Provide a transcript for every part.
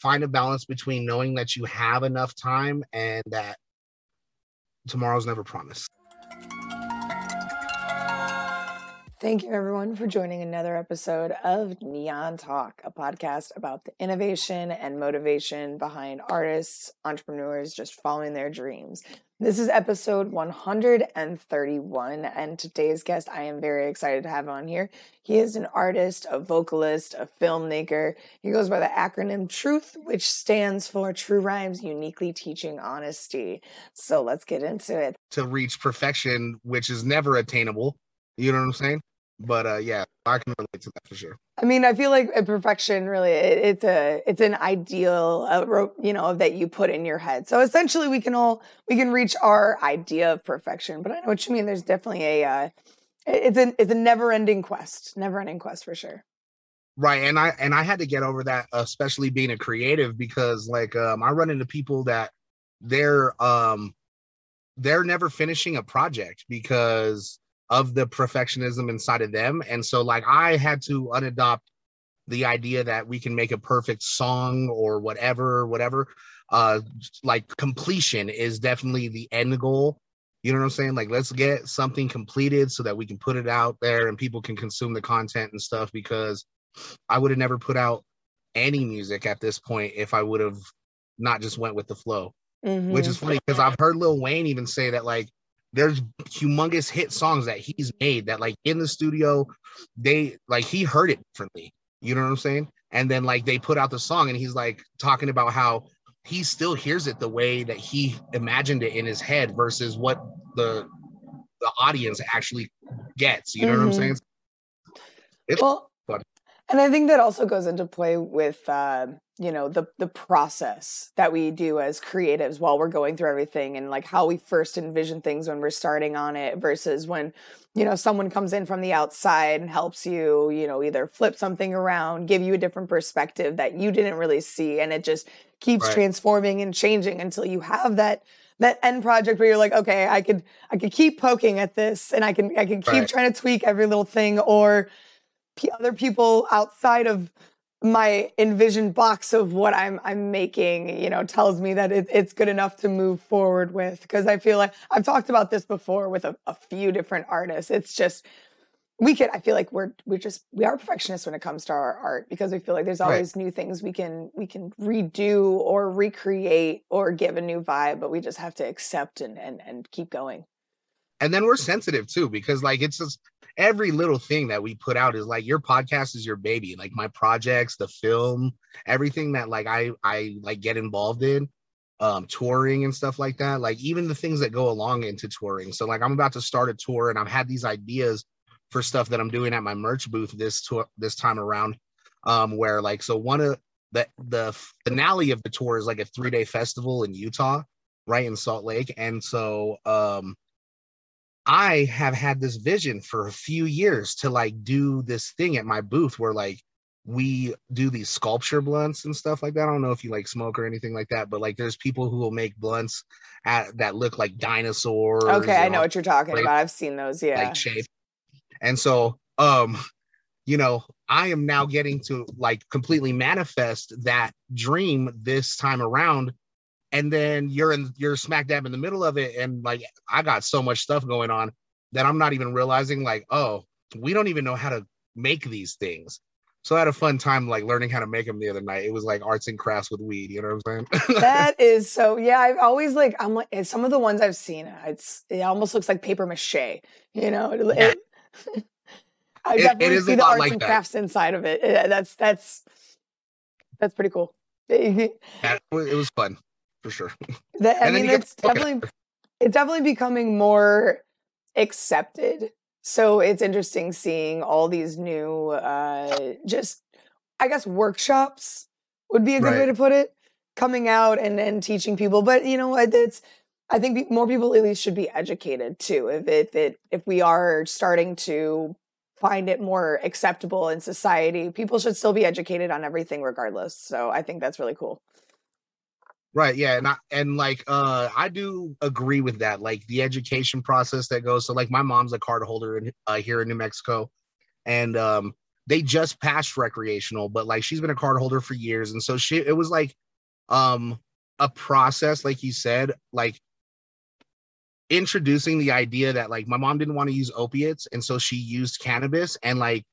find a balance between knowing that you have enough time and that tomorrow's never promised. Thank you, everyone, for joining another episode of Neon Talk, a podcast about the innovation and motivation behind artists, entrepreneurs just following their dreams. This is episode 131, and today's guest I am very excited to have on here. He is an artist, a vocalist, a filmmaker. He goes by the acronym TRUTH, which stands for True Rhymes Uniquely Teaching Honesty. So let's get into it. To reach perfection, which is never attainable. You know what I'm saying? But yeah, I can relate to that for sure. I mean, I feel like perfection really, it's an ideal, you know, that you put in your head. So essentially we can reach our idea of perfection, but I know what you mean. There's definitely it's a never ending quest for sure. Right. And I had to get over that, especially being a creative, because like, I run into people that they're never finishing a project because of the perfectionism inside of them. And so like I had to unadopt the idea that we can make a perfect song or whatever. Like completion is definitely the end goal. You know what I'm saying? Like let's get something completed so that we can put it out there and people can consume the content and stuff, because I would have never put out any music at this point if I would have not just went with the flow. Mm-hmm. Which is funny because I've heard Lil Wayne even say that like there's humongous hit songs that he's made that like in the studio, they like he heard it differently. You know what I'm saying? And then like they put out the song and he's like talking about how he still hears it the way that he imagined it in his head versus what the audience actually gets. You know what I'm saying? It's fun. And I think that also goes into play with, you know, the process that we do as creatives while we're going through everything, and like how we first envision things when we're starting on it versus when, you know, someone comes in from the outside and helps you, you know, either flip something around, give you a different perspective that you didn't really see. And it just keeps transforming and changing until you have that end project where you're like, okay, I could keep poking at this and I can keep trying to tweak every little thing, or other people outside of my envisioned box of what I'm making, you know, tells me that it's good enough to move forward with. Because I feel like I've talked about this before with a few different artists. It's just we are perfectionists when it comes to our art, because we feel like there's always new things we can redo or recreate or give a new vibe, but we just have to accept and keep going. And then we're sensitive too, because like it's just every little thing that we put out is like, your podcast is your baby. Like my projects, the film, everything that like I like get involved in, touring and stuff like that. Like even the things that go along into touring. So like I'm about to start a tour and I've had these ideas for stuff that I'm doing at my merch booth this time around, where like, so one of the finale of the tour is like a 3-day festival in Utah, right in Salt Lake. And so, I have had this vision for a few years to like do this thing at my booth where like we do these sculpture blunts and stuff like that. I don't know if you like smoke or anything like that, but like there's people who will make blunts that look like dinosaurs. Okay, I know what you're talking about. I've seen those, yeah. Like shape. And so, you know, I am now getting to like completely manifest that dream this time around. And then you're smack dab in the middle of it. And like, I got so much stuff going on that I'm not even realizing like, oh, we don't even know how to make these things. So I had a fun time, like learning how to make them the other night. It was like arts and crafts with weed. You know what I'm saying? That is so, yeah. I've always like, I'm like, some of the ones I've seen, it almost looks like paper mache, you know? Yeah. I definitely see the arts and crafts inside of it. That's pretty cool. Yeah, it was fun. For sure. I mean, it's definitely becoming more accepted. So it's interesting seeing all these new, just, I guess, workshops would be a good way to put it, coming out and teaching people. But you know what? I think more people at least should be educated too. If we are starting to find it more acceptable in society, people should still be educated on everything regardless. So I think that's really cool. Right. Yeah. And I do agree with that. Like the education process that goes, so like my mom's a card holder here in New Mexico. And they just passed recreational, but like she's been a card holder for years. And so it was like a process, like you said, like introducing the idea that like my mom didn't want to use opiates. And so she used cannabis, and like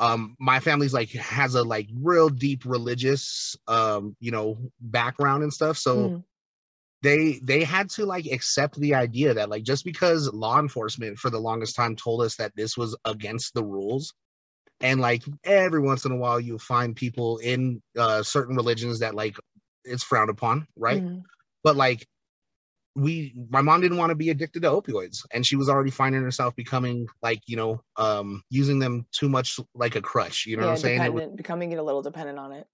my family's like has a like real deep religious, you know, background and stuff. So they had to like accept the idea that like just because law enforcement for the longest time told us that this was against the rules, and like every once in a while you'll find people in certain religions that like it's frowned upon, right? But like my mom didn't want to be addicted to opioids, and she was already finding herself becoming like, you know, using them too much like a crutch, you know what I'm saying? Becoming a little dependent on it.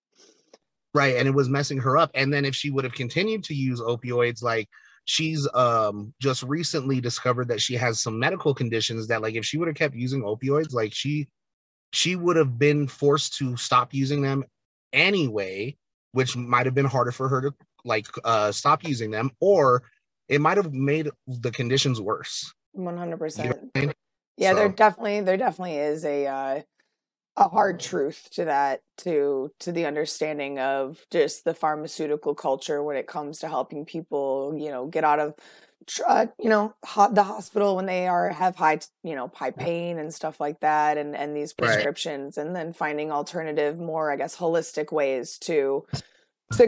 Right. And it was messing her up. And then if she would have continued to use opioids, like she's just recently discovered that she has some medical conditions that like if she would have kept using opioids, like she would have been forced to stop using them anyway, which might have been harder for her to like stop using them, or it might have made the conditions worse. 100%. You know what I mean? Yeah, so there definitely is a hard truth to that, to the understanding of just the pharmaceutical culture when it comes to helping people, you know, get out of the hospital when they have high pain and stuff like that, and these prescriptions, right, and then finding alternative, more I guess holistic ways to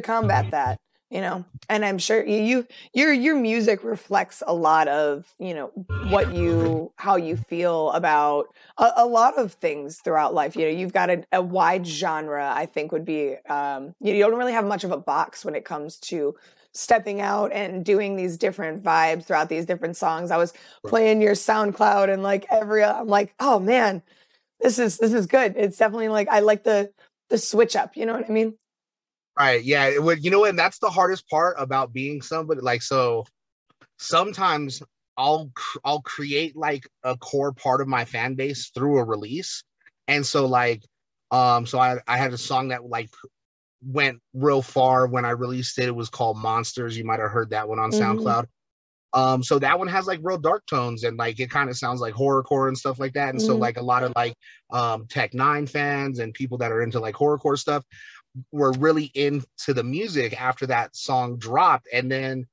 combat that, you know. And I'm sure your music reflects a lot of, you know, how you feel about a lot of things throughout life. You know, you've got a wide genre, I think would be, you don't really have much of a box when it comes to stepping out and doing these different vibes throughout these different songs. I was playing your SoundCloud and like I'm like, oh man, this is good. It's definitely like, I like the switch up, you know what I mean? Right. Yeah. It would, you know, and that's the hardest part about being somebody. Like, so sometimes I'll create like a core part of my fan base through a release. And so like, so I had a song that like went real far when I released it. It was called Monsters. You might've heard that one on SoundCloud. So that one has like real dark tones, and like it kind of sounds like horrorcore and stuff like that. And so like a lot of like Tech Nine fans and people that are into like horrorcore stuff were really into the music after that song dropped. And then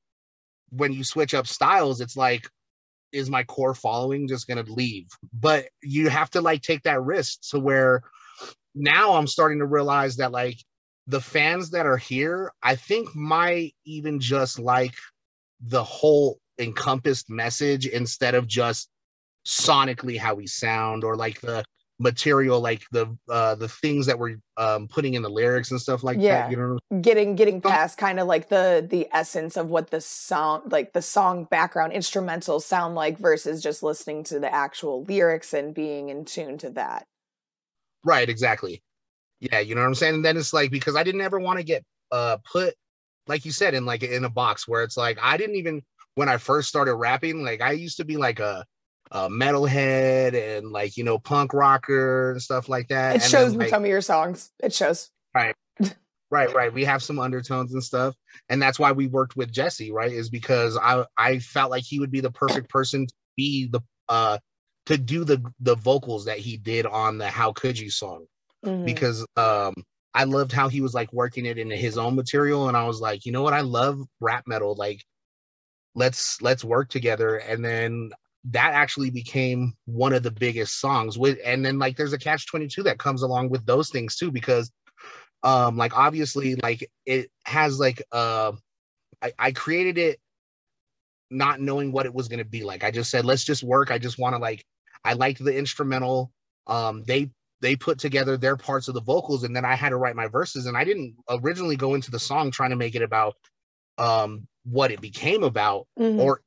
when you switch up styles, it's like, is my core following just gonna leave? But you have to like take that risk to where now I'm starting to realize that like the fans that are here, I think might even just like the whole encompassed message instead of just sonically how we sound or like the material, like the things that we're putting in the lyrics and stuff like that, you know what I mean? Getting past kind of like the essence of what the sound, like the song background instrumentals sound like, versus just listening to the actual lyrics and being in tune to that. Right, exactly. Yeah, you know what I'm saying? And then it's like, because I didn't ever want to get put, like you said, in like in a box where it's like, I didn't even, when I first started rapping, like I used to be like a metalhead and like, you know, punk rocker and stuff like that. It shows in some of your songs. It shows. Right. We have some undertones and stuff. And that's why we worked with Jesse, right? Is because I felt like he would be the perfect person to be to do the vocals that he did on the How Could You song. Because I loved how he was like working it into his own material. And I was like, you know what? I love rap metal. Like let's work together. And then that actually became one of the biggest songs with, and then like there's a catch-22 that comes along with those things too, because like obviously like it has like I created it not knowing what it was going to be like. I just said, let's just work. I just want to like, I liked the instrumental. They put together their parts of the vocals, and then I had to write my verses, and I didn't originally go into the song trying to make it about what it became about, or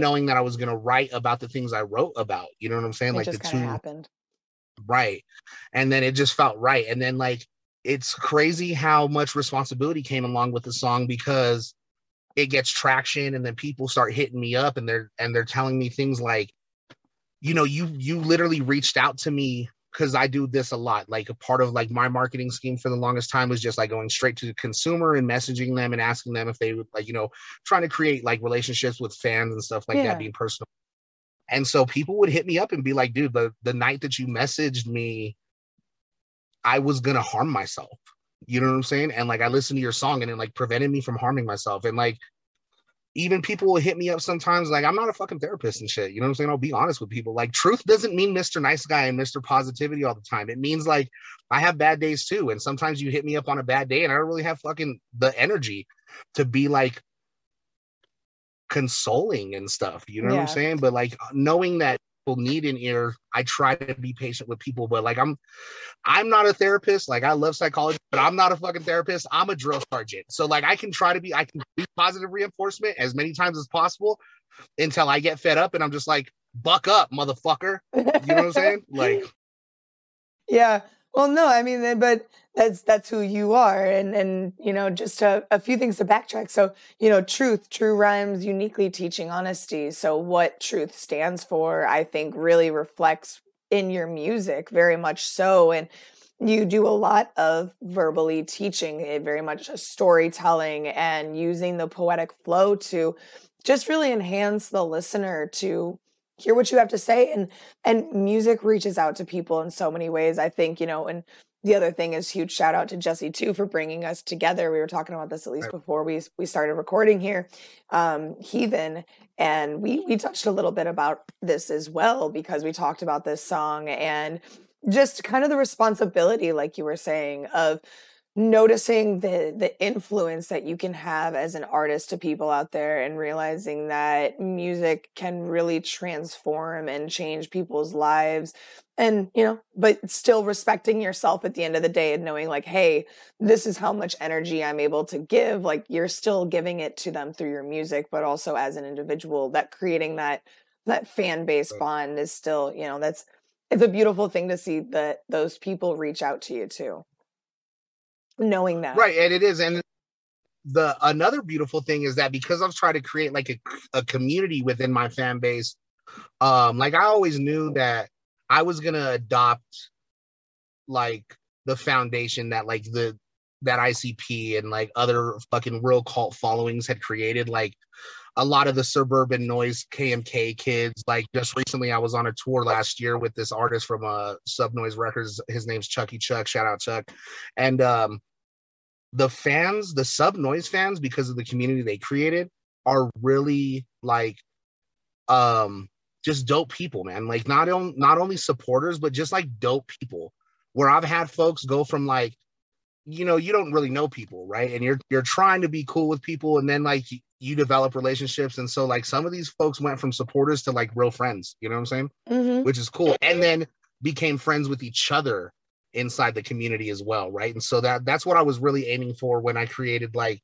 knowing that I was going to write about the things I wrote about, you know what I'm saying? Like just the two happened. Right. And then it just felt right. And then like, it's crazy how much responsibility came along with the song, because it gets traction and then people start hitting me up and they're telling me things like, you know, you literally reached out to me, because I do this a lot. Like a part of like my marketing scheme for the longest time was just like going straight to the consumer and messaging them and asking them if they would like, you know, trying to create like relationships with fans and stuff like that, being personal. And so people would hit me up and be like, dude, the night that you messaged me I was gonna harm myself. You know what I'm saying? And like, I listened to your song and it like prevented me from harming myself. And like, even people will hit me up sometimes. Like, I'm not a fucking therapist and shit. You know what I'm saying? I'll be honest with people. Like, truth doesn't mean Mr. Nice Guy and Mr. Positivity all the time. It means like, I have bad days too. And sometimes you hit me up on a bad day and I don't really have fucking the energy to be like consoling and stuff. You know what I'm saying? But like, knowing that need an ear, I try to be patient with people, but like, I'm not a therapist. Like, I love psychology, but I'm not a fucking therapist. I'm a drill sergeant. So like, I can try to be, I can do positive reinforcement as many times as possible until I get fed up and I'm just like, buck up, motherfucker. You know what I'm saying? Like, yeah. Well, no, I mean, but that's who you are. And you know, just a few things to backtrack. So, you know, truth, true rhymes, uniquely teaching honesty. So what truth stands for, I think, really reflects in your music very much so. And you do a lot of verbally teaching, it very much storytelling and using the poetic flow to just really enhance the listener to hear what you have to say. And music reaches out to people in so many ways, I think, you know. And the other thing is, huge shout out to Jesse too for bringing us together. We were talking about this at least before we started recording here, Heathen, and we touched a little bit about this as well, because we talked about this song and just kind of the responsibility, like you were saying, of noticing the influence that you can have as an artist to people out there, and realizing that music can really transform and change people's lives. And, you know, but still respecting yourself at the end of the day and knowing like, hey, this is how much energy I'm able to give. Like, you're still giving it to them through your music, but also as an individual, that creating that fan base bond is still, you know, it's a beautiful thing to see that those people reach out to you too. Knowing that, right? And it is. And the another beautiful thing is that because I've tried to create like a community within my fan base, like, I always knew that I was gonna adopt like the foundation that like that ICP and like other fucking real cult followings had created. Like, a lot of the Suburban Noise KMK kids, like, just recently I was on a tour last year with this artist from Subnoise Records. His name's Chuckie Chuck. Shout out Chuck. And the fans, the Subnoise fans, because of the community they created, are really like just dope people, man. Like, not only supporters, but just like dope people, where I've had folks go from like, you know, you don't really know people, right? And you're trying to be cool with people, and then like you develop relationships. And so like, some of these folks went from supporters to like real friends, you know what I'm saying? Mm-hmm. Which is cool. And then became friends with each other inside the community as well, right? And so that's what I was really aiming for when I created like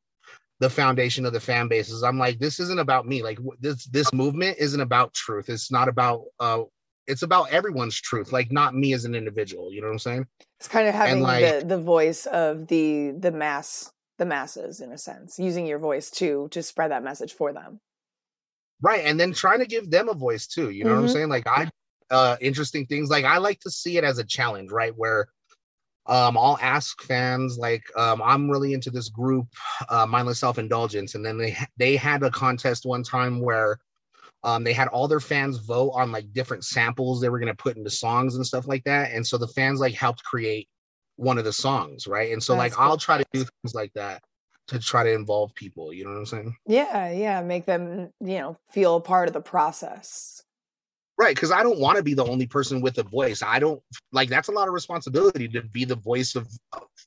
the foundation of the fan bases. I'm like, this isn't about me. Like, this movement isn't about truth. It's not about it's about everyone's truth, like, not me as an individual. You know what I'm saying? It's kind of having like, the voice of the masses in a sense, using your voice to spread that message for them. Right. And then trying to give them a voice too. You know what I'm saying? Like, interesting things. Like, I like to see it as a challenge, right? Where I'll ask fans, like, I'm really into this group, Mindless Self-Indulgence. And then they had a contest one time where they had all their fans vote on like different samples they were going to put into songs and stuff like that. And so the fans like helped create one of the songs, right? And so that's like cool. I'll try to do things like that to try to involve people, you know what I'm saying? Yeah, make them, you know, feel part of the process. Right, because I don't want to be the only person with a voice. I don't, like, that's a lot of responsibility to be the voice of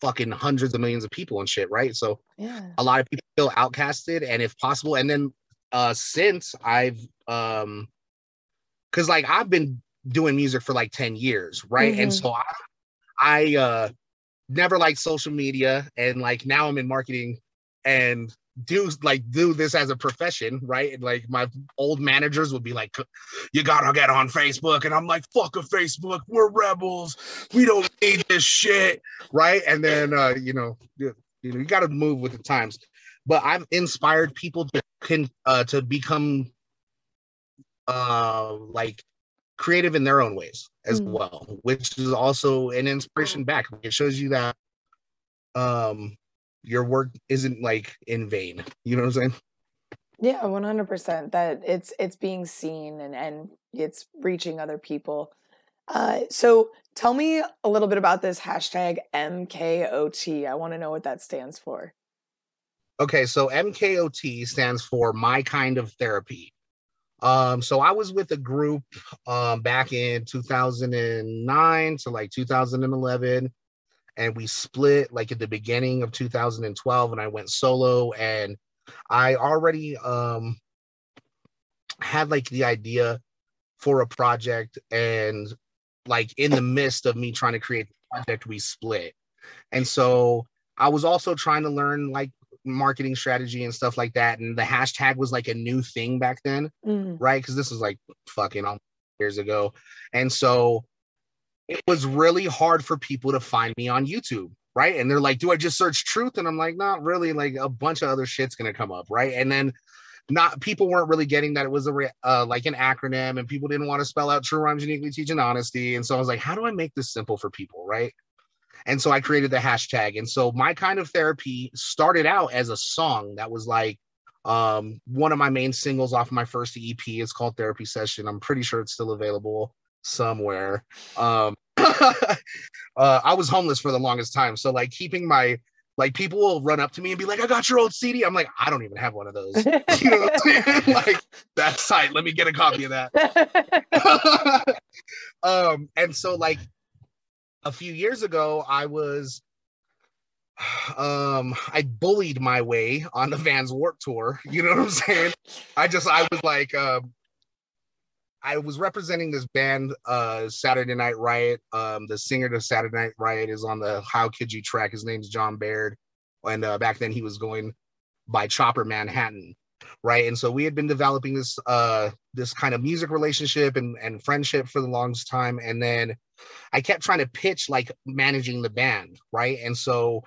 fucking hundreds of millions of people and shit, right? So yeah. A lot of people feel outcasted, and if possible, and then since I've because like I've been doing music for like 10 years, right? Mm-hmm. And so I never liked social media, and like now I'm in marketing and do this as a profession, right? And like my old managers would be like, you gotta get on Facebook, and I'm like, fuck a Facebook, we're rebels, we don't need this shit, right? And then you gotta move with the times. But I've inspired people to become like creative in their own ways as well, which is also an inspiration back. It shows you that your work isn't like in vain. You know what I'm saying? Yeah, 100%. That it's being seen and it's reaching other people. So tell me a little bit about this hashtag MKOT. I want to know what that stands for. Okay, so MKOT stands for My Kind of Therapy. So I was with a group back in 2009 to like 2011, and we split like at the beginning of 2012, and I went solo, and I already had like the idea for a project, and like in the midst of me trying to create the project, we split. And so I was also trying to learn like marketing strategy and stuff like that, and the hashtag was like a new thing back then, right? Because this was like fucking all years ago, and so it was really hard for people to find me on YouTube, right? And they're like, do I just search Truth? And I'm like, not really, like a bunch of other shit's gonna come up, right? And then not people weren't really getting that it was a like an acronym, and people didn't want to spell out True Rhymes Uniquely Teaching Honesty, and so I was like, how do I make this simple for people, right? And so I created the hashtag. And so My Kind of Therapy started out as a song that was like one of my main singles off my first EP. It's called Therapy Session. I'm pretty sure it's still available somewhere. I was homeless for the longest time. So like keeping my, like people will run up to me and be like, I got your old CD. I'm like, I don't even have one of those. You know what I'm saying? Like, that's tight. Let me get a copy of that. And so like, a few years ago, I was, I bullied my way on the Vans Warped Tour. You know what I'm saying? I was like, I was representing this band, Saturday Night Riot. The singer to Saturday Night Riot is on the How Could You track. His name's John Baird. And back then he was going by Chopper Manhattan, right? And so we had been developing this, this kind of music relationship and friendship for the longest time. And then I kept trying to pitch like managing the band, right? And so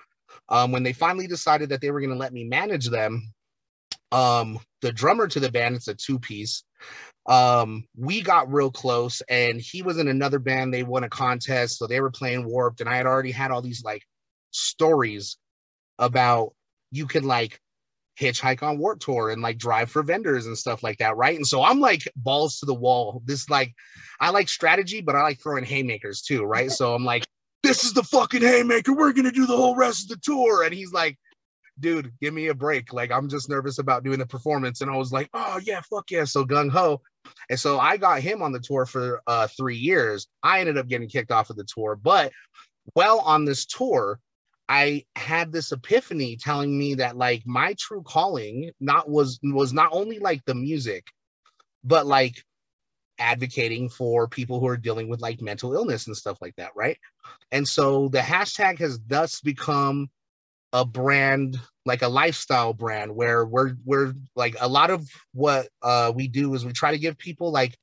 when they finally decided that they were going to let me manage them, the drummer to the band, it's a two-piece, we got real close, and he was in another band. They won a contest, so they were playing Warped, and I had already had all these like stories about you could like hitchhike on Warped Tour and like drive for vendors and stuff like that, right? And so I'm like balls to the wall. This like, I like strategy, but I like throwing haymakers too, right? So I'm like, this is the fucking haymaker. We're gonna do the whole rest of the tour. And he's like, dude, give me a break. Like, I'm just nervous about doing the performance. And I was like, oh yeah, fuck yeah, so gung-ho. And so I got him on the tour for 3 years. I ended up getting kicked off of the tour, but well, on this tour, I had this epiphany telling me that like my true calling was not only like the music, but like advocating for people who are dealing with like mental illness and stuff like that, right? And so the hashtag has thus become a brand, like a lifestyle brand, where we're like a lot of what we do is we try to give people like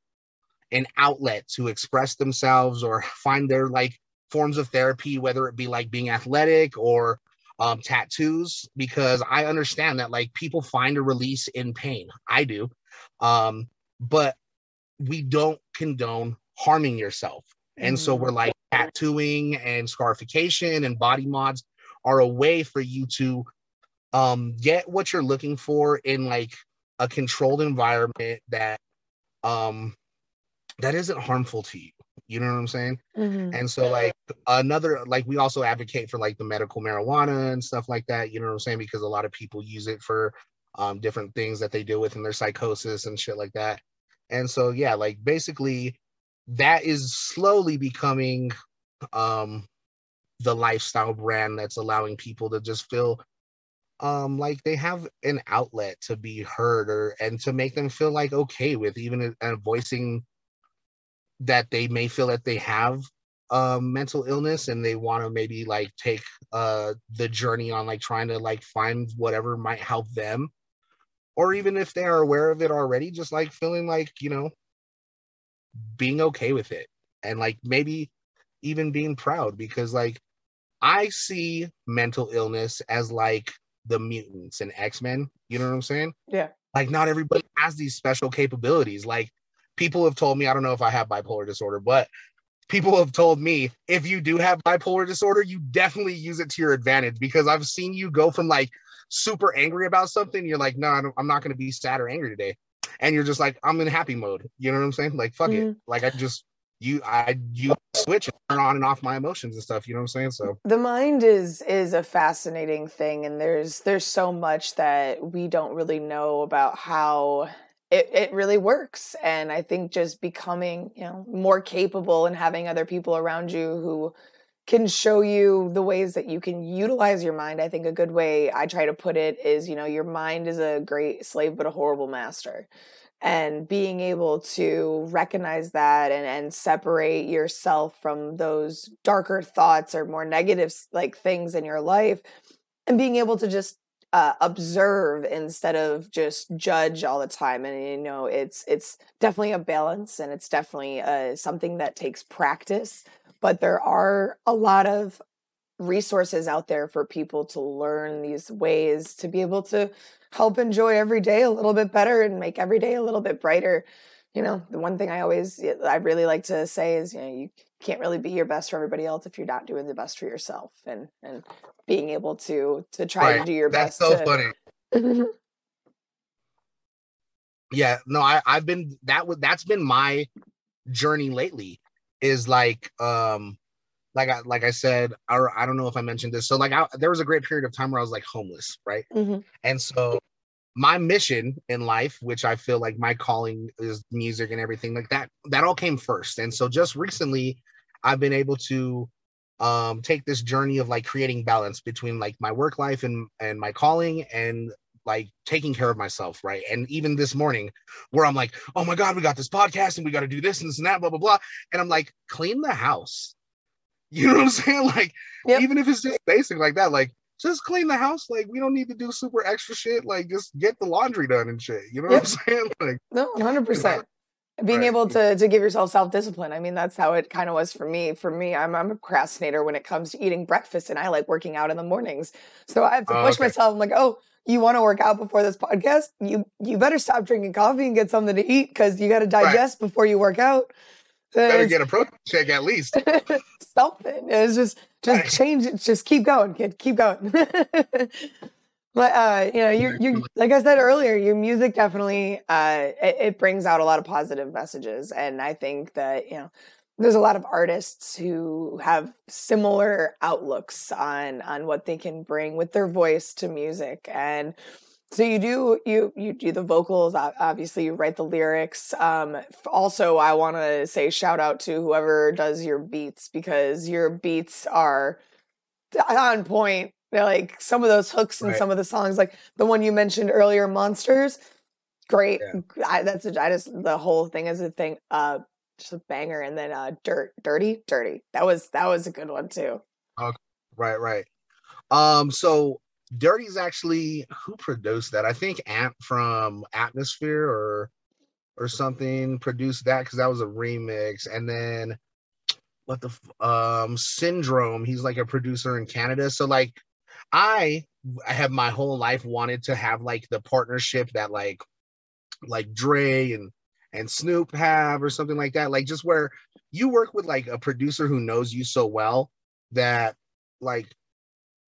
an outlet to express themselves or find their like forms of therapy, whether it be like being athletic or tattoos, because I understand that like people find a release in pain. I do. But we don't condone harming yourself. And so we're like tattooing and scarification and body mods are a way for you to get what you're looking for in like a controlled environment that that isn't harmful to you. You know what I'm saying? And so like another, like we also advocate for like the medical marijuana and stuff like that. You know what I'm saying? Because a lot of people use it for different things that they deal with in their psychosis and shit like that. And so, yeah, like basically that is slowly becoming the lifestyle brand that's allowing people to just feel like they have an outlet to be heard, or, and to make them feel like okay with even voicing that they may feel that they have mental illness, and they want to maybe like take the journey on like trying to like find whatever might help them, or even if they are aware of it already, just like feeling like, you know, being okay with it, and like maybe even being proud, because like I see mental illness as like the mutants and X-Men. You know what I'm saying? Yeah. Like not everybody has these special capabilities. Like people have told me, I don't know if I have bipolar disorder, but people have told me, if you do have bipolar disorder, you definitely use it to your advantage, because I've seen you go from like super angry about something. You're like, no, I'm not going to be sad or angry today. And you're just like, I'm in happy mode. You know what I'm saying? Like, fuck it. Like, I just you switch and turn on and off my emotions and stuff, you know what I'm saying? So the mind is a fascinating thing, and there's so much that we don't really know about how it really works. And I think just becoming, you know, more capable and having other people around you who can show you the ways that you can utilize your mind. I think a good way I try to put it is, you know, your mind is a great slave but a horrible master. And being able to recognize that and separate yourself from those darker thoughts or more negative like things in your life, and being able to just observe instead of just judge all the time. And, you know, it's definitely a balance, and it's definitely something that takes practice. But there are a lot of resources out there for people to learn these ways to be able to help enjoy every day a little bit better and make every day a little bit brighter. You know, the one thing I really like to say is, you know, you can't really be your best for everybody else if you're not doing the best for yourself, and being able to try right. to do your best. That's so funny. Yeah, no, I've been, that's been my journey lately, is like I said, or I don't know if I mentioned this. So there was a great period of time where I was like homeless. Right. Mm-hmm. And so my mission in life, which I feel like my calling is music and everything like that, that all came first. And so just recently I've been able to take this journey of like creating balance between like my work life and my calling, and like taking care of myself. Right. And even this morning where I'm like, oh my God, we got this podcast and we got to do this and this and that, blah, blah, blah. And I'm like, clean the house. You know what I'm saying? Like, yep. Even if it's just basic like that, like just clean the house. Like, we don't need to do super extra shit. Like, just get the laundry done and shit. You know yep. what I'm saying? Like, no, 100%. Being right. able to give yourself self-discipline. I mean, that's how it kind of was for me. For me, I'm a procrastinator when it comes to eating breakfast, and I like working out in the mornings. So I have to push myself. I'm like, oh, you want to work out before this podcast? You better stop drinking coffee and get something to eat, because you got to digest right. before you work out. Better get a protein shake at least. Something. It's just right. change it. Just keep going, kid. Keep going. But you know, you like I said earlier, your music definitely it brings out a lot of positive messages, and I think that, you know, there's a lot of artists who have similar outlooks on what they can bring with their voice to music. And so you do the vocals, obviously you write the lyrics. Also, I want to say shout out to whoever does your beats, because your beats are on point. They're like some of those hooks and right. some of the songs, like the one you mentioned earlier, Monsters. Great. Yeah. The whole thing is a thing. Just a banger. And then dirty. That was a good one too. Okay. Right. So Dirty's actually, who produced that? I think Amp from Atmosphere or something produced that, because that was a remix. And then Syndrome, he's like a producer in Canada. So like I have my whole life wanted to have like the partnership that like Dre and Snoop have, or something like that, like just where you work with like a producer who knows you so well that like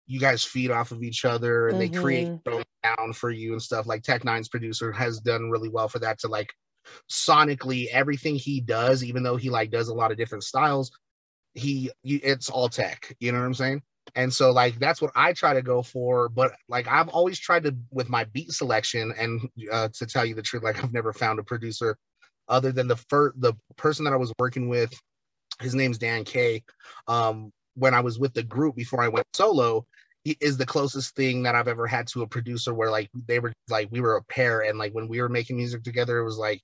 you guys feed off of each other, and mm-hmm. they create down for you and stuff. Like Tech Nine's producer has done really well for that, to like sonically everything he does, even though he like does a lot of different styles, it's all tech, you know what I'm saying? And so like, that's what I try to go for. But like, I've always tried to, with my beat selection, and to tell you the truth, like I've never found a producer other than the person that I was working with, his name's Dan K. When I was with the group before I went solo, is the closest thing that I've ever had to a producer where like they were like, we were a pair, and like when we were making music together, it was like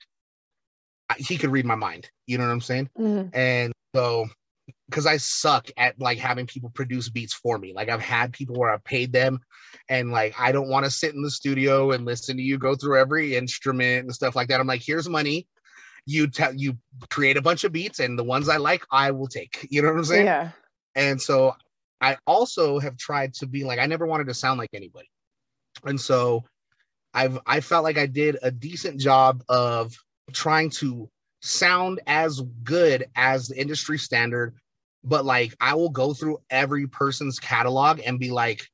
he could read my mind, you know what I'm saying? Mm-hmm. And so, because I suck at like having people produce beats for me, like I've had people where I paid them, and like I don't want to sit in the studio and listen to you go through every instrument and stuff like that. I'm like, here's money, you create a bunch of beats, and the ones I like I will take, you know what I'm saying? Yeah. And so I also have tried to be like, I never wanted to sound like anybody. And so I felt like I did a decent job of trying to sound as good as the industry standard, but like I will go through every person's catalog and be like,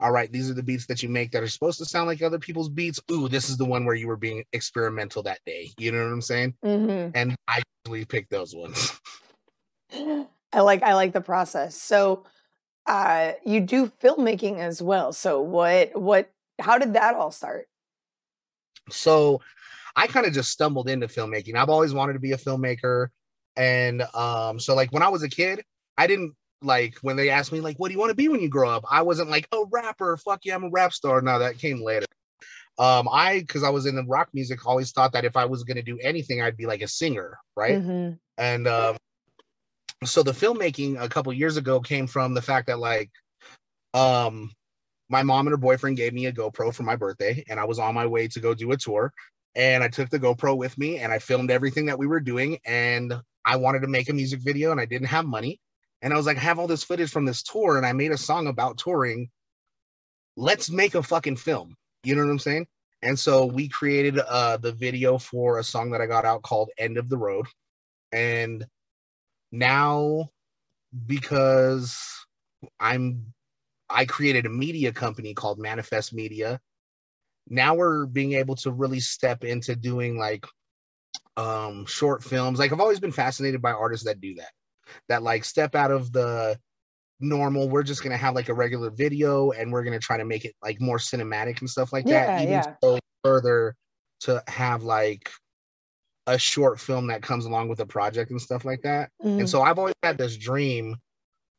all right, these are the beats that you make that are supposed to sound like other people's beats. Ooh, this is the one where you were being experimental that day. You know what I'm saying? Mm-hmm. And I usually pick those ones. I like the process. So you do filmmaking as well. So how did that all start? So I kind of just stumbled into filmmaking. I've always wanted to be a filmmaker. And so like when I was a kid, I didn't like when they asked me like, what do you want to be when you grow up? I wasn't like, oh, rapper. Fuck yeah, I'm a rap star. No, that came later. Because I was in the rock music, always thought that if I was going to do anything, I'd be like a singer. Right. Mm-hmm. And so the filmmaking a couple years ago came from the fact that like my mom and her boyfriend gave me a GoPro for my birthday, and I was on my way to go do a tour. And I took the GoPro with me and I filmed everything that we were doing. And I wanted to make a music video and I didn't have money. And I was like, I have all this footage from this tour and I made a song about touring. Let's make a fucking film. You know what I'm saying? And so we created the video for a song that I got out called End of the Road. And now, because I created a media company called Manifest Media, now we're being able to really step into doing like short films. Like I've always been fascinated by artists that do that like step out of the normal. We're just going to have like a regular video and we're going to try to make it like more cinematic and stuff like that. So further to have like a short film that comes along with a project and stuff like that. Mm-hmm. And so I've always had this dream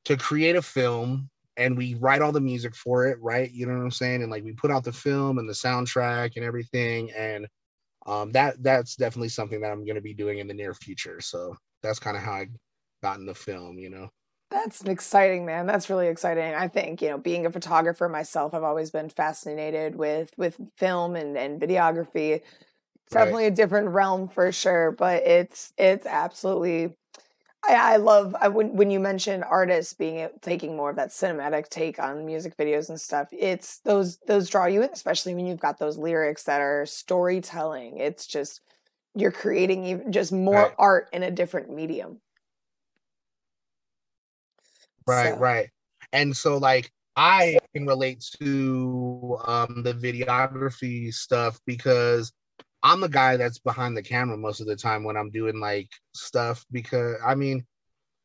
to create a film, and we write all the music for it, right? You know what I'm saying? And like we put out the film and the soundtrack and everything. And that's definitely something that I'm going to be doing in the near future. So that's kind of how I got in the film, you know? That's exciting, man. That's really exciting. I think, you know, being a photographer myself, I've always been fascinated with film and videography. It's definitely a different realm for sure, but it's absolutely... I love when you mentioned artists taking more of that cinematic take on music videos and stuff. It's those draw you in, especially when you've got those lyrics that are storytelling. It's just you're creating even just more art in a different medium. Right. And so like I can relate to the videography stuff because I'm the guy that's behind the camera most of the time when I'm doing like stuff, because I mean,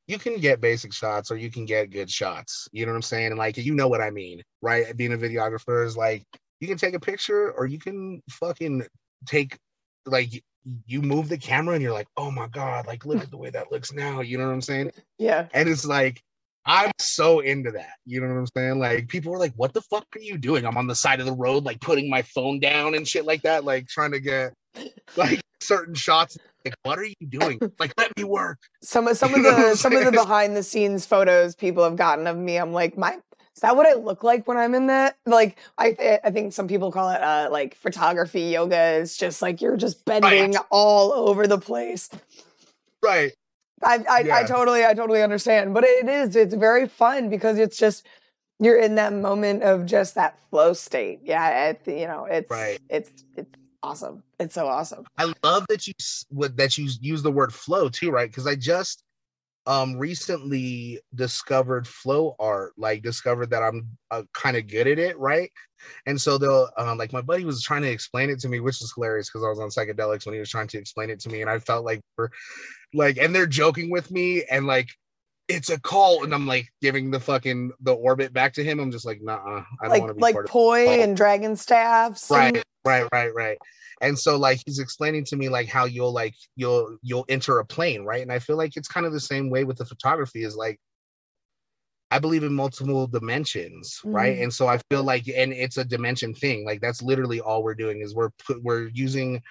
you can get basic shots or you can get good shots. You know what I'm saying? And like, you know what I mean, right? Being a videographer is like, you can take a picture or you can fucking take, like, you move the camera and you're like, oh my God, like, look at the way that looks now. You know what I'm saying? Yeah. And it's like, I'm so into that. You know what I'm saying? Like, people were like, what the fuck are you doing? I'm on the side of the road, like, putting my phone down and shit like that, like, trying to get, like, certain shots. Like, what are you doing? Like, let me work. Some of the behind-the-scenes photos people have gotten of me, I'm like, is that what I look like when I'm in that? Like, I think some people call it, like, photography yoga. It's just, like, you're just bending all over the place. Right. I totally understand, but it's very fun because it's just, you're in that moment of just that flow state. Yeah. It's awesome. It's so awesome. I love that you use the word flow too, right? Cause I just, recently discovered flow art, like discovered that I'm kind of good at it. Right. And so they'll like my buddy was trying to explain it to me, which is hilarious because I was on psychedelics when he was trying to explain it to me. And I felt like and they're joking with me and like, it's a call. And I'm like giving the orbit back to him. I'm just like, nah, I don't want to be like part poi of and dragon staffs. Right. And so like, he's explaining to me like how you'll enter a plane. Right. And I feel like it's kind of the same way with the photography is like, I believe in multiple dimensions, right? Mm-hmm. And so I feel like, and it's a dimension thing. Like that's literally all we're doing is we're using,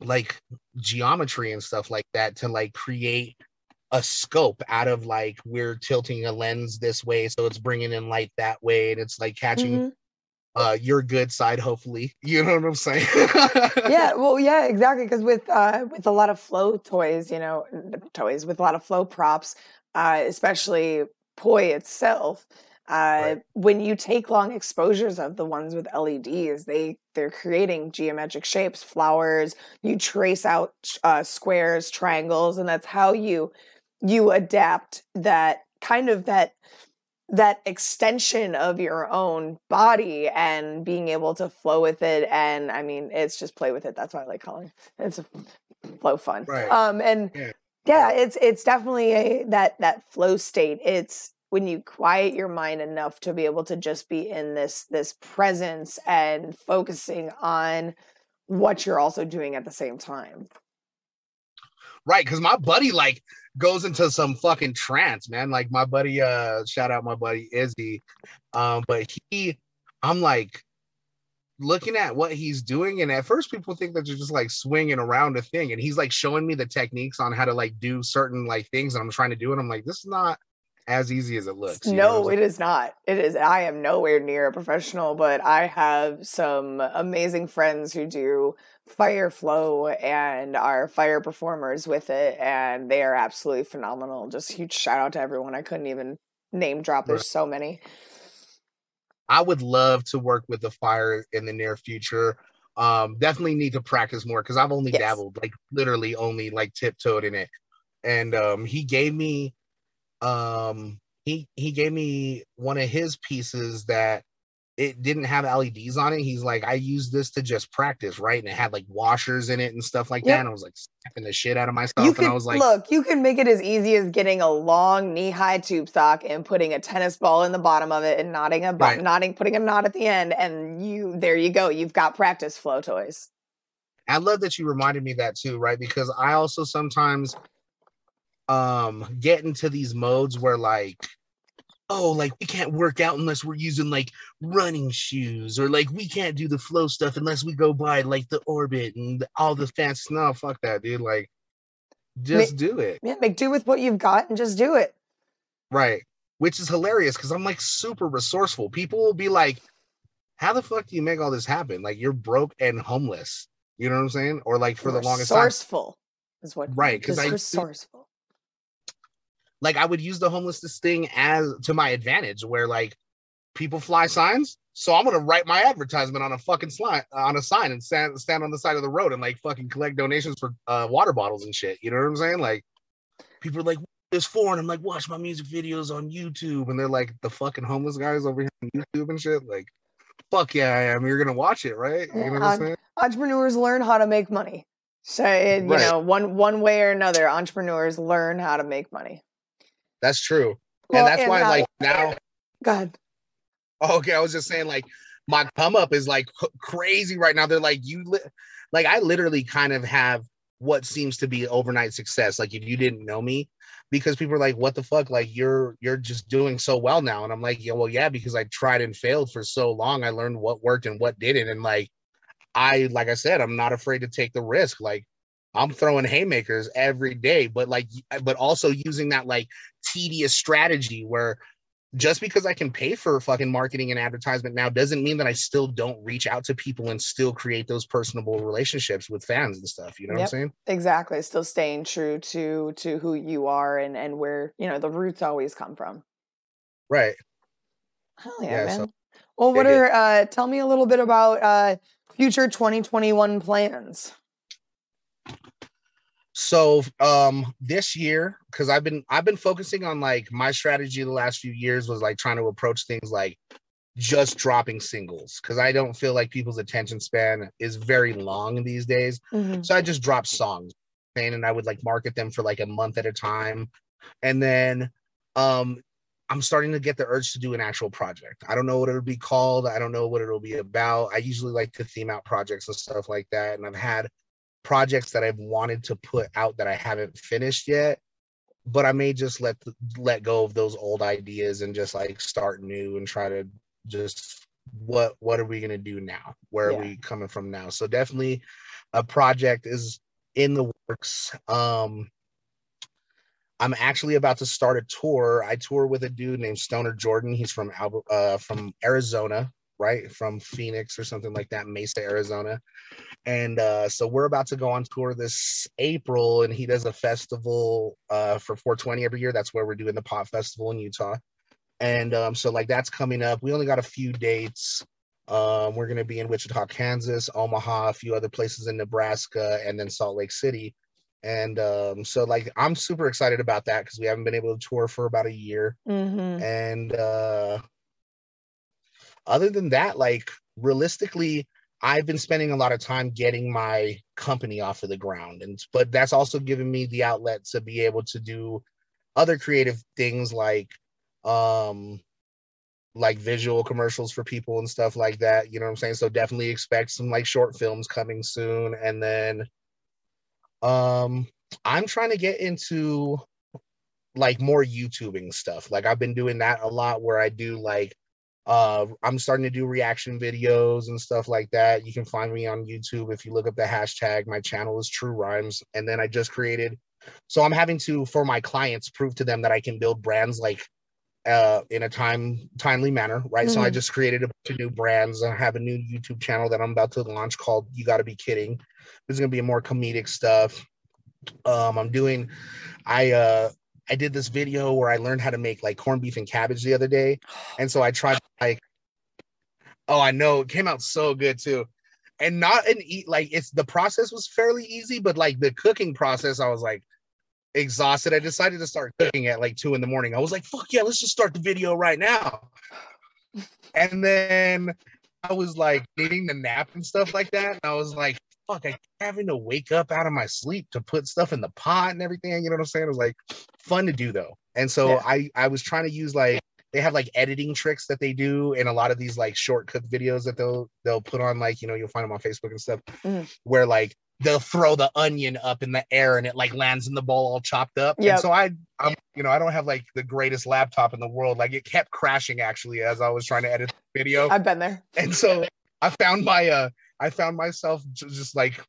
like geometry and stuff like that to like create a scope out of like we're tilting a lens this way, so it's bringing in light that way, and it's like catching your good side. Hopefully, you know what I'm saying? Yeah. Well, yeah, exactly. Because with a lot of flow toys, you know, with a lot of flow props. Especially poi itself, when you take long exposures of the ones with LEDs, they're creating geometric shapes, flowers, you trace out squares, triangles, and that's how you adapt that kind of that that extension of your own body and being able to flow with it. And I mean, it's just play with it. That's why I like calling it. It's a flow fun. Right. Yeah, it's definitely that flow state. It's when you quiet your mind enough to be able to just be in this presence and focusing on what you're also doing at the same time. Right, because my buddy goes into some fucking trance, man. Like my buddy, shout out my buddy Izzy. But I'm like looking at what he's doing, and at first people think that you're just like swinging around a thing, and he's like showing me the techniques on how to like do certain like things that I'm trying to do, and I'm like, this is not as easy as it looks. No, it is not. It is. I am nowhere near a professional, but I have some amazing friends who do fire flow and are fire performers with it, and they are absolutely phenomenal. Just huge shout out to everyone. I couldn't even name drop. There's so many. I would love to work with the fire in the near future. Definitely need to practice more because I've only dabbled, literally only tiptoed in it. And he gave me one of his pieces that it didn't have LEDs on it. He's like, I used this to just practice, right? And it had washers in it and stuff like that. And I was snapping the shit out of myself. I was like, look, you can make it as easy as getting a long knee-high tube sock and putting a tennis ball in the bottom of it and putting a knot at the end. And there you go. You've got practice flow toys. I love that you reminded me that too, right? Because I also sometimes get into these modes where we can't work out unless we're using running shoes, or we can't do the flow stuff unless we go by the orbit and all the fast stuff. No, fuck that, dude. Do it. Yeah, make do with what you've got and just do it. Right. Which is hilarious because I'm super resourceful. People will be like, how the fuck do you make all this happen? You're broke and homeless. You know what I'm saying? Or for the longest time. Resourceful is what. Right. Because I'm resourceful. I would use the homelessness thing as to my advantage, where people fly signs, so I'm gonna write my advertisement on a fucking slide on a sign and stand on the side of the road and fucking collect donations for water bottles and shit. You know what I'm saying? People are "What is this for?" and I'm "Watch my music videos on YouTube," and they're "The fucking homeless guys over here on YouTube and shit." Fuck yeah, I am. You're gonna watch it, right? You know what I'm saying? Entrepreneurs learn how to make money, so one way or another, entrepreneurs learn how to make money. That's true. Well, and that's why now. Go ahead. Okay, I was just saying my come up is crazy right now. They're I literally kind of have what seems to be overnight success. If you didn't know me, because people are what the fuck? You're just doing so well now. And I'm yeah, well, yeah, because I tried and failed for so long. I learned what worked and what didn't. And I said, I'm not afraid to take the risk. I'm throwing haymakers every day, but also using that tedious strategy where just because I can pay for fucking marketing and advertisement now doesn't mean that I still don't reach out to people and still create those personable relationships with fans and stuff. You know what I'm saying? Exactly. Still staying true to who you are and where, the roots always come from. Right. Hell yeah, man. So, well, tell me a little bit about future 2021 plans. So this year, because I've been focusing on my strategy the last few years was trying to approach things just dropping singles, because I don't feel people's attention span is very long these days. Mm-hmm. So I just drop songs and I would market them for a month at a time. And then I'm starting to get the urge to do an actual project. I don't know what it'll be called. I don't know what it'll be about. I usually like to theme out projects and stuff like that. And I've had projects that I've wanted to put out that I haven't finished yet, but I may just let go of those old ideas and just start new and try to just what are we going to do now? Where are we coming from now? So definitely a project is in the works. I'm actually about to start a tour. I tour with a dude named Stoner Jordan. He's from Arizona. Right, from Phoenix or something like that, Mesa, Arizona. And so we're about to go on tour this April, and he does a festival for 420 every year. That's where we're doing the Pop Festival in Utah. And so that's coming up. We only got a few dates. We're going to be in Wichita, Kansas, Omaha, a few other places in Nebraska, and then Salt Lake City. And so, like, I'm super excited about that because we haven't been able to tour for about a year. Mm-hmm. And other than that, like, realistically, I've been spending a lot of time getting my company off of the ground. But that's also given me the outlet to be able to do other creative things like visual commercials for people and stuff like that. You know what I'm saying? So definitely expect some like short films coming soon. And then I'm trying to get into like more YouTubing stuff. Like I've been doing that a lot where I do like, I'm starting to do reaction videos and stuff like that. You can find me on YouTube if you look up the hashtag. My channel is True Rhymes. And then I just created, so I'm having to, for my clients, prove to them that I can build brands like in a timely manner, right? Mm-hmm. So I just created a bunch of new brands. I have a new YouTube channel that I'm about to launch called You Gotta Be Kidding. There's gonna be more comedic stuff. I did this video where I learned how to make like corned beef and cabbage the other day. And so I tried like, oh, I know, it came out so good too. And the process was fairly easy, but like the cooking process, I was like exhausted. I decided to start cooking at like 2 a.m. I was like, fuck yeah, let's just start the video right now. And then I was like needing to nap and stuff like that. And I was like, fuck, I keep having to wake up out of my sleep to put stuff in the pot and everything. You know what I'm saying? It was like fun to do though. And so yeah. I was trying to use like, they have like editing tricks that they do in a lot of these like short cook videos that they'll put on, like, you know, you'll find them on Facebook and stuff, where like they'll throw the onion up in the air and it like lands in the bowl all chopped up. Yep. And so I'm, you know, I don't have like the greatest laptop in the world. Like it kept crashing actually as I was trying to edit the video. I've been there. And so I found myself just like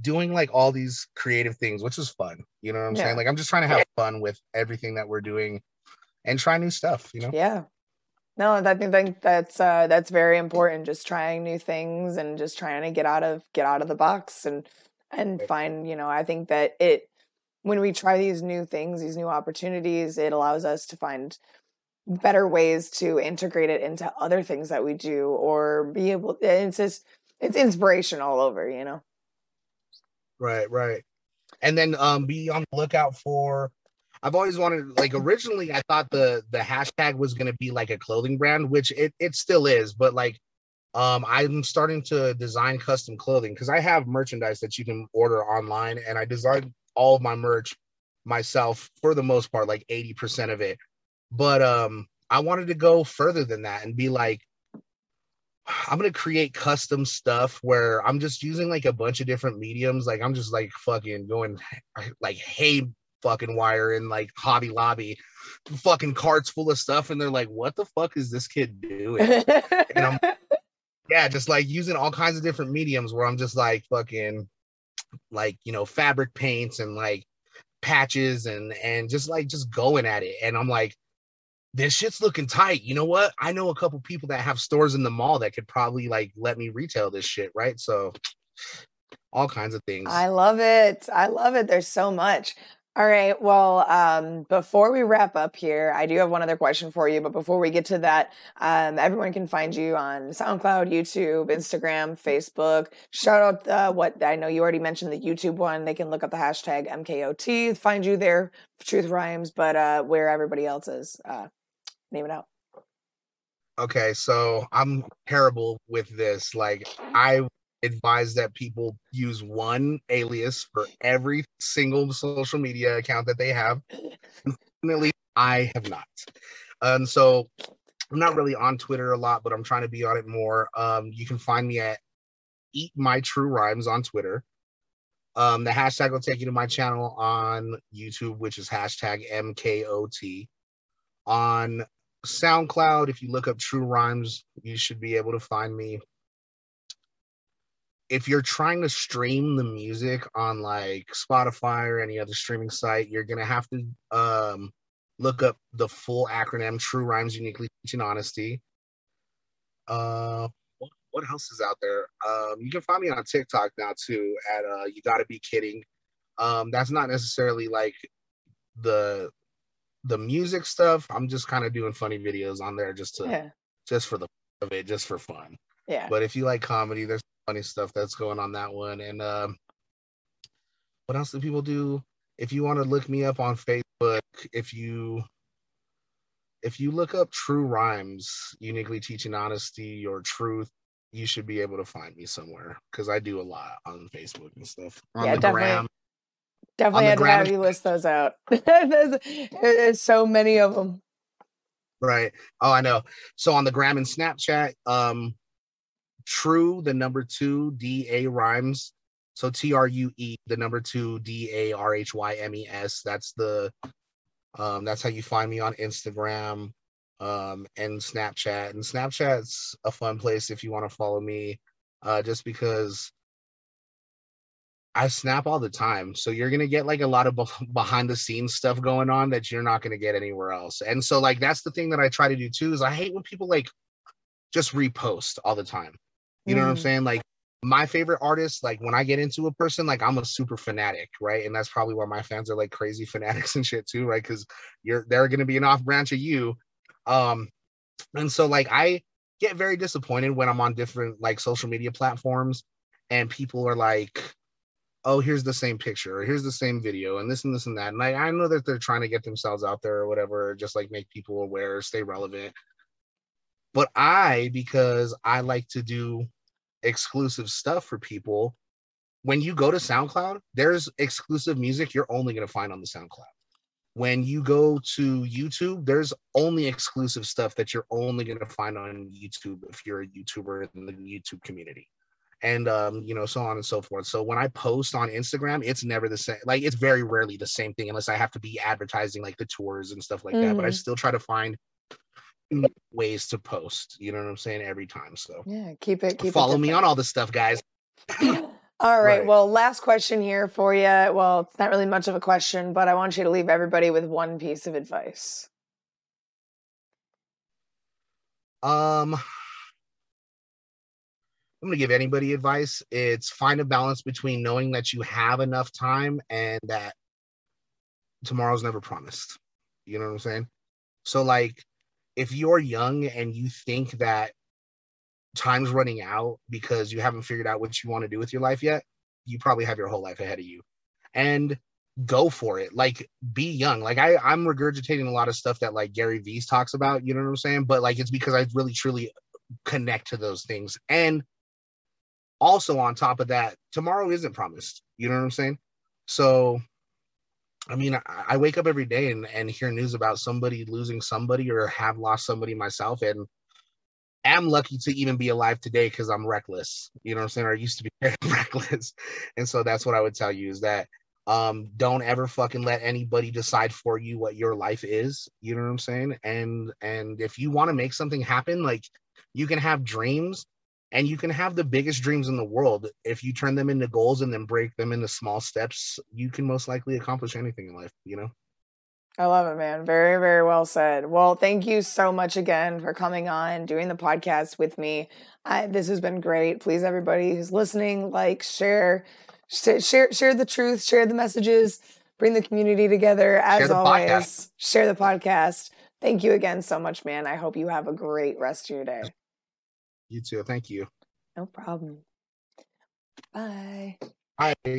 doing like all these creative things, which is fun. You know what I'm saying? Like, I'm just trying to have fun with everything that we're doing and try new stuff, you know? Yeah. No, I think that's very important. Just trying new things and just trying to get out of the box and find, you know, I think that when we try these new things, these new opportunities, it allows us to find better ways to integrate it into other things that we do or be able, it's inspiration all over, you know? Right. And then be on the lookout for, I've always wanted, like, originally I thought the hashtag was going to be like a clothing brand, which it still is, but like I'm starting to design custom clothing because I have merchandise that you can order online, and I design all of my merch myself for the most part, like 80% of it. But I wanted to go further than that and be like, I'm going to create custom stuff where I'm just using like a bunch of different mediums. Like I'm just like fucking going like hay fucking wire and like Hobby Lobby fucking carts full of stuff. And they're like, what the fuck is this kid doing? And I'm just like using all kinds of different mediums where I'm just like fucking like, you know, fabric paints and like patches and just like just going at it. And I'm like, this shit's looking tight. You know what? I know a couple people that have stores in the mall that could probably like let me retail this shit, right? So all kinds of things. I love it. There's so much. All right. Well, before we wrap up here, I do have one other question for you. But before we get to that, everyone can find you on SoundCloud, YouTube, Instagram, Facebook. Shout out I know you already mentioned the YouTube one. They can look up the hashtag MKOT, find you there, Truth Rhymes, but where everybody else is. Name it out. Okay, so I'm terrible with this. Like, I advise that people use one alias for every single social media account that they have. Unfortunately, I have not. And so I'm not really on Twitter a lot, but I'm trying to be on it more. You can find me at Eat My True Rhymes on Twitter. The hashtag will take you to my channel on YouTube, which is hashtag MKOT. On SoundCloud, if you look up True Rhymes, you should be able to find me. If you're trying to stream the music on like Spotify or any other streaming site, you're going to have to look up the full acronym, True Rhymes Uniquely Teaching Honesty. What else is out there? You can find me on TikTok now too at You Gotta Be Kidding. That's not necessarily like the music stuff. I'm just kind of doing funny videos on there just for the of it, just for fun. Yeah. But if you like comedy, there's funny stuff that's going on that one. And What else do people do? If you want to look me up on Facebook, if you look up True Rhymes, Uniquely Teaching Honesty or Truth, you should be able to find me somewhere, because I do a lot on Facebook and stuff. Definitely had to have you list those out. There's so many of them. Right. Oh, I know. So on the Gram and Snapchat, True, the number 2, DA Rhymes. So TRUE, the number 2, DARHYMES. That's the that's how you find me on Instagram and Snapchat. And Snapchat's a fun place if you want to follow me, just because I snap all the time. So you're going to get like a lot of behind the scenes stuff going on that you're not going to get anywhere else. And so like, that's the thing that I try to do too, is I hate when people like just repost all the time. You know what I'm saying? Like my favorite artists, like when I get into a person, like I'm a super fanatic, right? And that's probably why my fans are like crazy fanatics and shit too, right? Because they're going to be an off branch of you. And so like, I get very disappointed when I'm on different like social media platforms and people are like, oh, here's the same picture, or here's the same video, and this and this and that. And I know that they're trying to get themselves out there or whatever, just like make people aware, stay relevant. But because I like to do exclusive stuff for people, when you go to SoundCloud, there's exclusive music you're only going to find on the SoundCloud. When you go to YouTube, there's only exclusive stuff that you're only going to find on YouTube if you're a YouTuber in the YouTube community. And, you know, so on and so forth. So when I post on Instagram, it's never the same. Like, it's very rarely the same thing unless I have to be advertising like the tours and stuff like that. But I still try to find ways to post, you know what I'm saying, every time. So yeah, keep it. Follow me on all this stuff, guys. All right. Well, last question here for you. Well, it's not really much of a question, but I want you to leave everybody with one piece of advice. I'm going to give anybody advice. It's find a balance between knowing that you have enough time and that tomorrow's never promised. You know what I'm saying? So like, if you're young and you think that time's running out because you haven't figured out what you want to do with your life yet, you probably have your whole life ahead of you. And go for it. Like, be young. Like I'm regurgitating a lot of stuff that like Gary Vee talks about, you know what I'm saying? But like, it's because I really, truly connect to those things. And also on top of that, tomorrow isn't promised. You know what I'm saying? So, I mean, I wake up every day and hear news about somebody losing somebody or have lost somebody myself, and am lucky to even be alive today because I'm reckless. You know what I'm saying? Or I used to be very reckless. And so that's what I would tell you, is that don't ever fucking let anybody decide for you what your life is. You know what I'm saying? And if you want to make something happen, like, you can have dreams. And you can have the biggest dreams in the world. If you turn them into goals and then break them into small steps, you can most likely accomplish anything in life, you know? I love it, man. Very, very well said. Well, thank you so much again for coming on, doing the podcast with me. This has been great. Please, everybody who's listening, like, share the truth, share the messages, bring the community together. As always, share the podcast. Thank you again so much, man. I hope you have a great rest of your day. You too. Thank you. No problem. Bye. Bye.